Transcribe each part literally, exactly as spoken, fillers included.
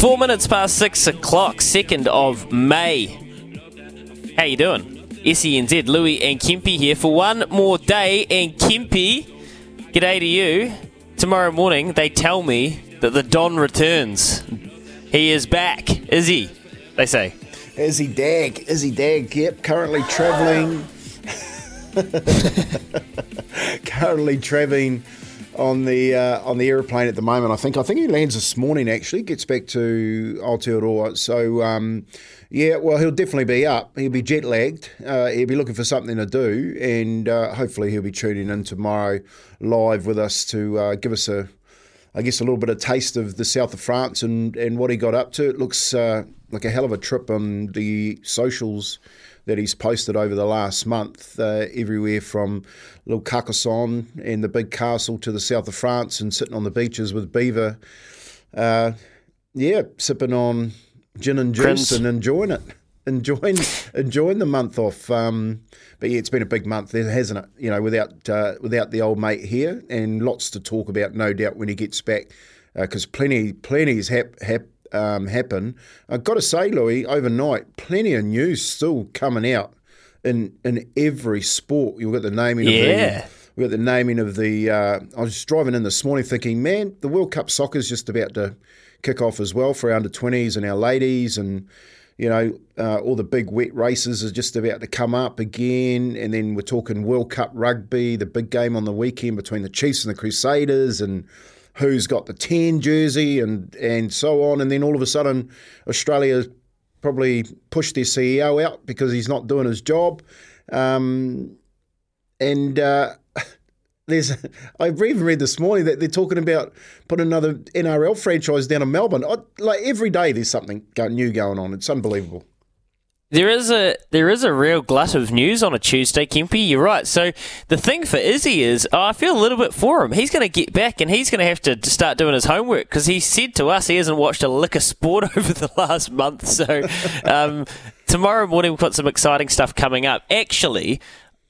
Four minutes past six o'clock, second of May. How you doing? S E N Z, Louis and Kempy here for one more day. And Kempy, g'day to you. Tomorrow morning, they tell me that the Don returns. He is back. Izzy, they say. Izzy Dag. Izzy Dag, yep, currently travelling. currently travelling. On the uh, on the aeroplane at the moment, I think. I think he lands this morning, actually, gets back to Aotearoa. So, um, yeah, well, he'll definitely be up. He'll be jet-lagged. Uh, he'll be looking for something to do, and uh, hopefully he'll be tuning in tomorrow live with us to uh, give us, a, I guess, a little bit of taste of the South of France and, and what he got up to. It looks uh, like a hell of a trip on the socials that he's posted over the last month, uh, everywhere from little Carcassonne and the big castle to the south of France and sitting on the beaches with Beaver. Uh, yeah, sipping on gin and juice Prince. and enjoying it. Enjoying enjoying the month off. Um, but yeah, it's been a big month, hasn't it? You know, without, uh, without the old mate here, and lots to talk about, no doubt, when he gets back, because uh, plenty, plenty is hap- hap- Um, happen. I've got to say, Louis, overnight, plenty of news still coming out in in every sport. You've got the naming yeah. of the we've got the naming of the uh, I was driving in this morning thinking, man, the World Cup soccer's just about to kick off as well for our under twenties and our ladies, and you know, uh, all the big wet races are just about to come up again, and then we're talking World Cup rugby, the big game on the weekend between the Chiefs and the Crusaders, and who's got the ten jersey, and, and so on. And then all of a sudden, Australia's probably pushed their C E O out because he's not doing his job. Um, and uh, there's, I've even read this morning that they're talking about putting another N R L franchise down in Melbourne. I, like every day there's something new going on. It's unbelievable. There is a there is a real glut of news on a Tuesday, Kempy. You're right. So the thing for Izzy is, oh, I feel a little bit for him. He's going to get back and he's going to have to start doing his homework, because he said to us he hasn't watched a lick of sport over the last month. So um, tomorrow morning we've got some exciting stuff coming up. Actually,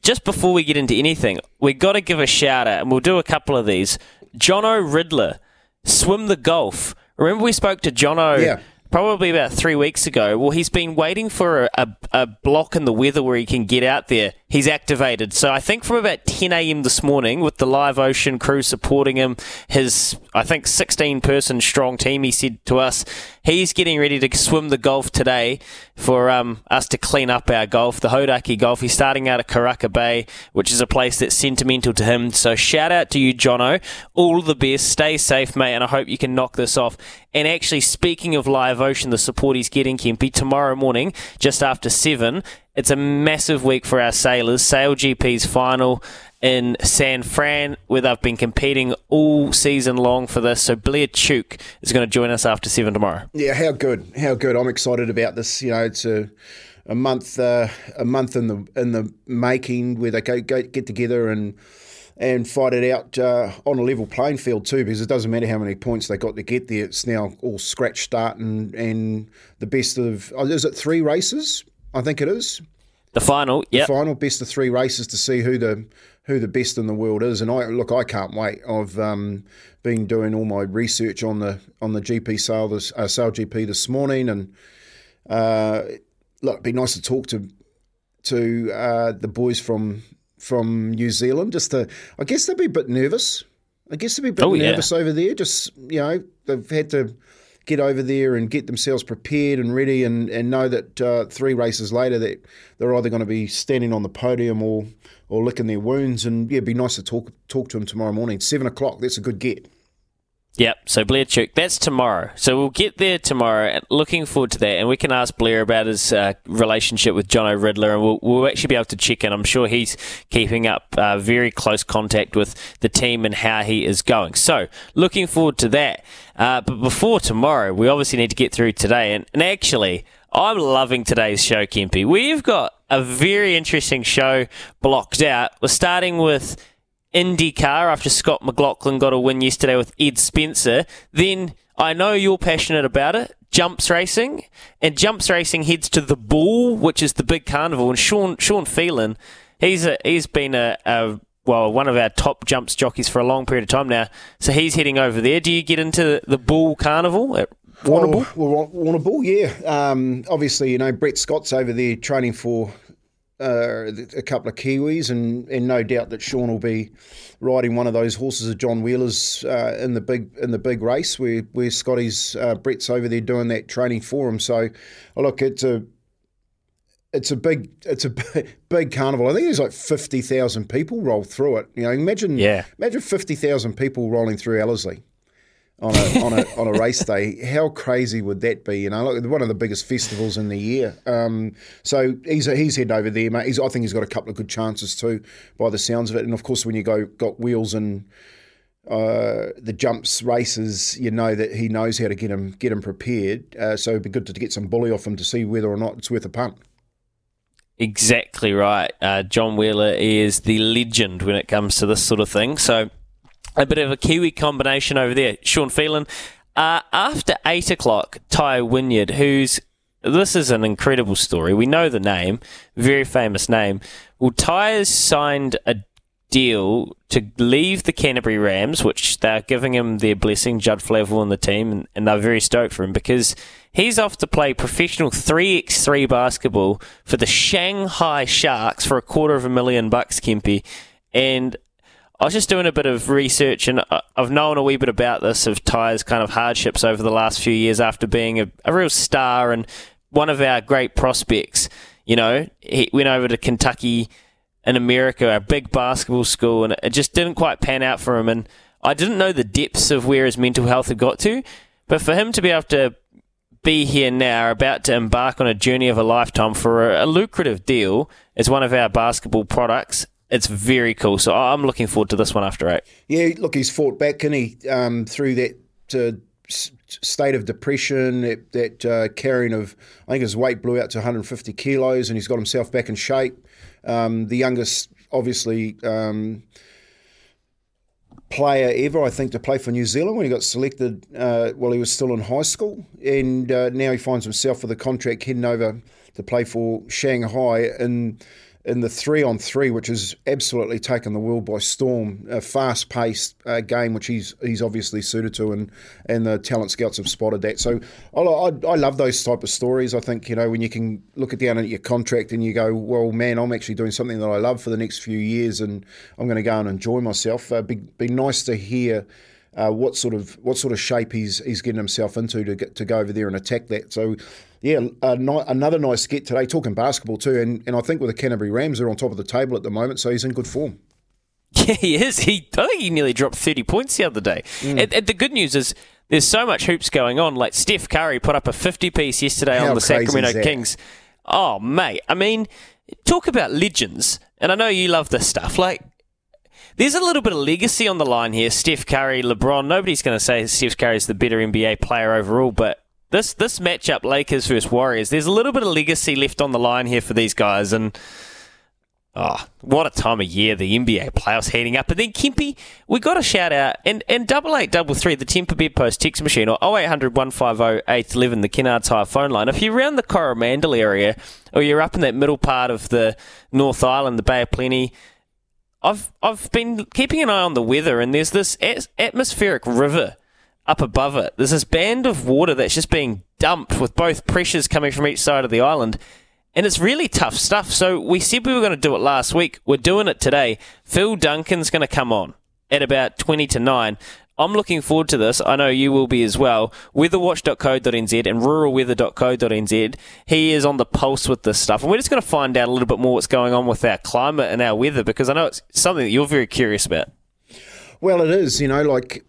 just before we get into anything, we've got to give a shout out, and we'll do a couple of these. Jono Riddler, Swim the Golf. Remember we spoke to Jono... Yeah. Probably about three weeks ago. Well, he's been waiting for a, a, a block in the weather where he can get out there. He's activated. So I think from about ten a.m. this morning, with the Live Ocean crew supporting him, his, I think, sixteen-person strong team, he said to us, he's getting ready to swim the golf today for um, us to clean up our golf, the Hauraki Golf. He's starting out at Karaka Bay, which is a place that's sentimental to him. So shout out to you, Jono. All the best. Stay safe, mate, and I hope you can knock this off. And actually, speaking of Live Ocean, the support he's getting, Kempy, tomorrow morning, just after seven, it's a massive week for our sailors. Sail G P's final in San Fran, where they've been competing all season long for this. So Blair Tuke is going to join us after seven tomorrow. Yeah, how good, how good. I'm excited about this. You know, it's a a month, uh, a month in the in the making, where they go, go get together and and fight it out uh, on a level playing field too, because it doesn't matter how many points they got to get there. It's now all scratch start and and the best of oh, is it three races? I think it is. The final, yeah. The final, best of three races to see who the who the best in the world is. And I look, I can't wait. I've um, been doing all my research on the on the G P sale this uh, sale G P this morning, and uh, look, it'd be nice to talk to to uh, the boys from from New Zealand. Just to, I guess they'd be a bit nervous. I guess they'd be a bit oh, nervous yeah. over there. Just, you know, they've had to get over there and get themselves prepared and ready, and, and know that uh, three races later that they're either going to be standing on the podium or or licking their wounds. And yeah, it'd be nice to talk talk to them tomorrow morning. Seven o'clock, that's a good get. Yep, so Blair Tuke, that's tomorrow. So we'll get there tomorrow, looking forward to that, and we can ask Blair about his uh, relationship with Jono Riddler, and we'll, we'll actually be able to check in. I'm sure he's keeping up uh, very close contact with the team and how he is going. So, looking forward to that. Uh, but before tomorrow, we obviously need to get through today, and, and actually, I'm loving today's show, Kempy. We've got a very interesting show blocked out. We're starting with IndyCar after Scott McLaughlin got a win yesterday with Ed Spencer. Then, I know you're passionate about it, jumps racing. And jumps racing heads to the Bull, which is the big carnival. And Shaun, Shaun Phelan, he's a, he's been a, a well one of our top jumps jockeys for a long period of time now. So he's heading over there. Do you get into the Bull carnival at Warrnambool? Well, Warrnambool, yeah. Um, obviously, you know, Brett Scott's over there training for Uh, a couple of Kiwis, and, and no doubt that Shaun will be riding one of those horses of John Wheeler's uh, in the big in the big race where where Scotty's uh, Brett's over there doing that training for him. So, look, it's a it's a big it's a big, big carnival. I think there's like fifty thousand people roll through it. You know, imagine yeah. imagine fifty thousand people rolling through Ellerslie on a on a on a race day. How crazy would that be? You know, like one of the biggest festivals in the year. Um, so he's he's heading over there, mate. He's, I think he's got a couple of good chances too, by the sounds of it. And of course, when you go got wheels and uh, the jumps races, you know that he knows how to get him get him prepared. Uh, so it'd be good to, to get some bully off him to see whether or not it's worth a punt. Exactly right. Uh, John Wheeler is the legend when it comes to this sort of thing. So, a bit of a Kiwi combination over there. Shaun Phelan. Uh, after eight o'clock, Ty Wynyard, who's, this is an incredible story. We know the name, very famous name. Well, Ty has signed a deal to leave the Canterbury Rams, which they're giving him their blessing, Judd Flavill and the team, and, and they're very stoked for him because he's off to play professional three by three basketball for the Shanghai Sharks for a quarter of a million bucks, Kempy. And I was just doing a bit of research, and I've known a wee bit about this, of Ty's kind of hardships over the last few years after being a, a real star and one of our great prospects. You know, he went over to Kentucky in America, a big basketball school, and it just didn't quite pan out for him. And I didn't know the depths of where his mental health had got to, but for him to be able to be here now, about to embark on a journey of a lifetime for a, a lucrative deal as one of our basketball products, it's very cool. So I'm looking forward to this one after eight. Yeah, look, he's fought back, and he um, through that uh, s- state of depression, that, that uh, carrying of, I think his weight blew out to one hundred fifty kilos, and he's got himself back in shape. Um, the youngest, obviously, um, player ever, I think, to play for New Zealand when he got selected uh, while he was still in high school. And uh, now he finds himself with a contract heading over to play for Shanghai in in the three-on-three, which has absolutely taken the world by storm, a fast-paced uh, game, which he's he's obviously suited to, and, and the talent scouts have spotted that. So I, I, I love those type of stories. I think, you know, when you can look down at your contract and you go, well, man, I'm actually doing something that I love for the next few years, and I'm going to go and enjoy myself. Uh, be be nice to hear uh, what sort of what sort of shape he's he's getting himself into to get, to go over there and attack that. So, yeah, uh, no, another nice get today, talking basketball too, and, and I think with the Canterbury Rams, they're on top of the table at the moment, so he's in good form. Yeah, he is. He, I think he nearly dropped thirty points the other day. Mm. And, and the good news is there's so much hoops going on. Like Steph Curry put up a fifty-piece yesterday How on the Sacramento Kings. Oh, mate, I mean, talk about legends, and I know you love this stuff. Like, there's a little bit of legacy on the line here. Steph Curry, LeBron, nobody's going to say Steph Curry's the better N B A player overall, but This this matchup, Lakers versus Warriors, there's a little bit of legacy left on the line here for these guys. And, oh, what a time of year, the N B A playoffs heating up. And then, Kempy, we got a shout-out. And and double eight double three, the Temper Bedpost text machine, or oh eight hundred, one five oh, eight one one, the Kennards Hire phone line. If you're around the Coromandel area, or you're up in that middle part of the North Island, the Bay of Plenty, I've, I've been keeping an eye on the weather, and there's this at- atmospheric river up above it. There's this band of water that's just being dumped with both pressures coming from each side of the island, and it's really tough stuff. So we said we were going to do it last week. We're doing it today. Phil Duncan's going to come on at about twenty to nine. I'm looking forward to this. I know you will be as well. weather watch dot co dot n z and rural weather dot co dot n z. He is on the pulse with this stuff. And we're just going to find out a little bit more what's going on with our climate and our weather, because I know it's something that you're very curious about. Well, it is. You know, like,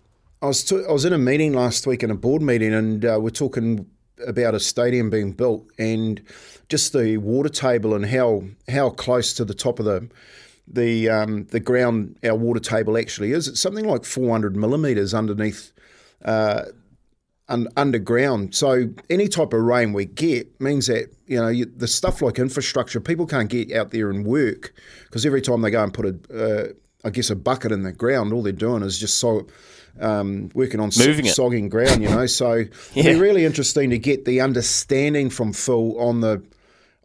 I was to, I was in a meeting last week, in a board meeting, and uh, we're talking about a stadium being built and just the water table and how how close to the top of the the um, the ground our water table actually is. It's something like four hundred millimetres underneath, uh, un- underground. So any type of rain we get means that, you know, you, the stuff like infrastructure, people can't get out there and work because every time they go and put a, uh, I guess, a bucket in the ground, all they're doing is just so... Um, working on so- sogging ground, you know. So yeah. It'd be really interesting to get the understanding from Phil on the,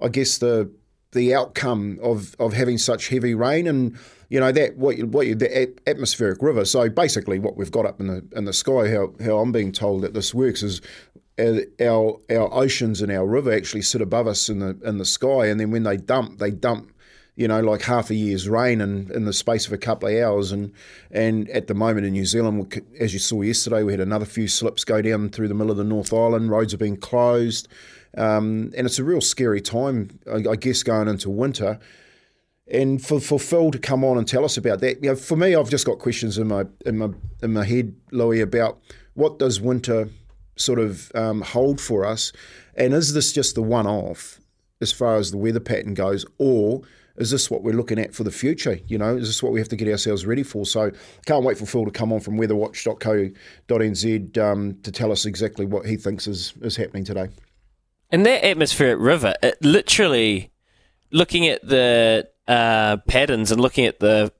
I guess, the the outcome of, of having such heavy rain and, you know, that what you, what you, the atmospheric river. So basically, what we've got up in the in the sky, how how I'm being told that this works is our our oceans and our river actually sit above us in the in the sky, and then when they dump, they dump. You know, like half a year's rain in, in the space of a couple of hours. And, and at the moment in New Zealand, as you saw yesterday, we had another few slips go down through the middle of the North Island. Roads have been closed. Um, and it's a real scary time, I, I guess, going into winter. And for, for Phil to come on and tell us about that, you know, for me, I've just got questions in my in my, in my head, Louis, about what does winter sort of um, hold for us? And is this just the one-off as far as the weather pattern goes, or... is this what we're looking at for the future? You know, is this what we have to get ourselves ready for? So can't wait for Phil to come on from weather watch dot co dot n z um, to tell us exactly what he thinks is, is happening today. And that atmospheric river, it literally, looking at the uh, patterns and looking at the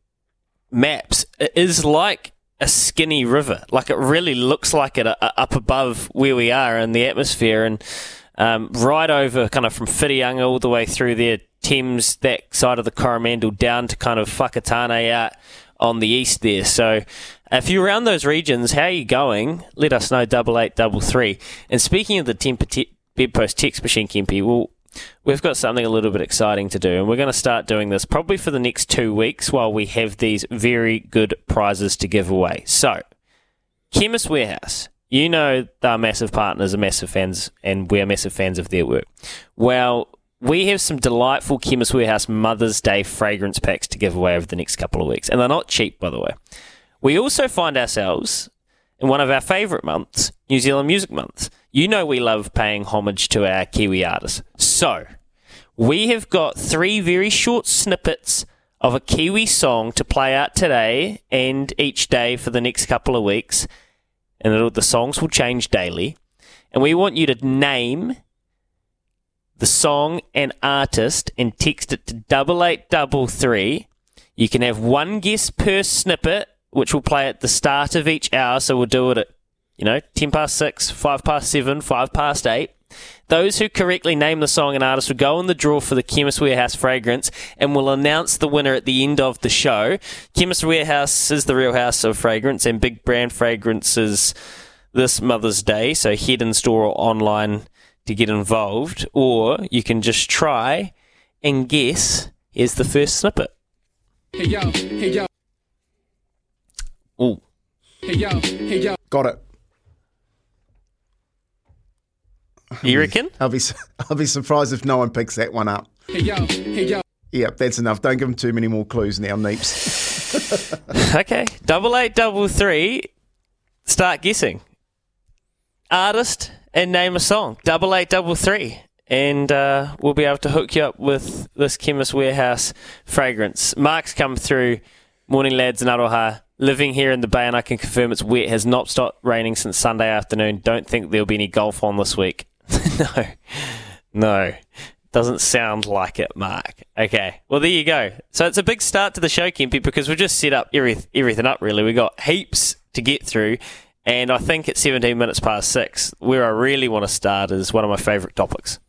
maps, it is like a skinny river. Like it really looks like it uh, up above where we are in the atmosphere and um, right over kind of from Whirianga all the way through there, Thames, that side of the Coromandel down to kind of Whakatane out on the east there. So if you're around those regions, how are you going? Let us know, double eight double three. And speaking of the temper te- bedpost text machine, Kempy, well, we've got something a little bit exciting to do, and we're going to start doing this probably for the next two weeks while we have these very good prizes to give away. So, Chemist Warehouse, you know they're massive partners and massive fans, and we're massive fans of their work. Well, we have some delightful Chemist Warehouse Mother's Day fragrance packs to give away over the next couple of weeks. And they're not cheap, by the way. We also find ourselves in one of our favourite months, New Zealand Music Month. You know we love paying homage to our Kiwi artists. So, we have got three very short snippets of a Kiwi song to play out today and each day for the next couple of weeks. And it'll, the songs will change daily. And we want you to name... the song and artist, and text it to double eight double three. You can have one guess per snippet, which will play at the start of each hour. So we'll do it at, you know, ten past six, five past seven, five past eight. Those who correctly name the song and artist will go in the draw for the Chemist Warehouse fragrance, and we'll announce the winner at the end of the show. Chemist Warehouse is the real house of fragrance and big brand fragrances this Mother's Day. So head in store or online to get involved, or you can just try and guess. Here's the first snippet. Hey yo, hey yo. Ooh. Hey yo, hey yo. Got it. You reckon? I'll be I'll be surprised if no one picks that one up. Hey yo, hey yo. Yep, that's enough. Don't give them too many more clues now, Neeps. Okay, double eight, double three. Start guessing. Artist. And name a song, double eight double three, and uh, we'll be able to hook you up with this Chemist Warehouse fragrance. Mark's come through. Morning, lads, and aroha. Living here in the bay, and I can confirm it's wet. Has not stopped raining since Sunday afternoon. Don't think there'll be any golf on this week. no, no, doesn't sound like it, Mark. Okay, well there you go. So it's a big start to the show, Kempy, because we've just set up every, everything up. Really, we got heaps to get through. And I think it's seventeen minutes past six. Where I really want to start is one of my favourite topics.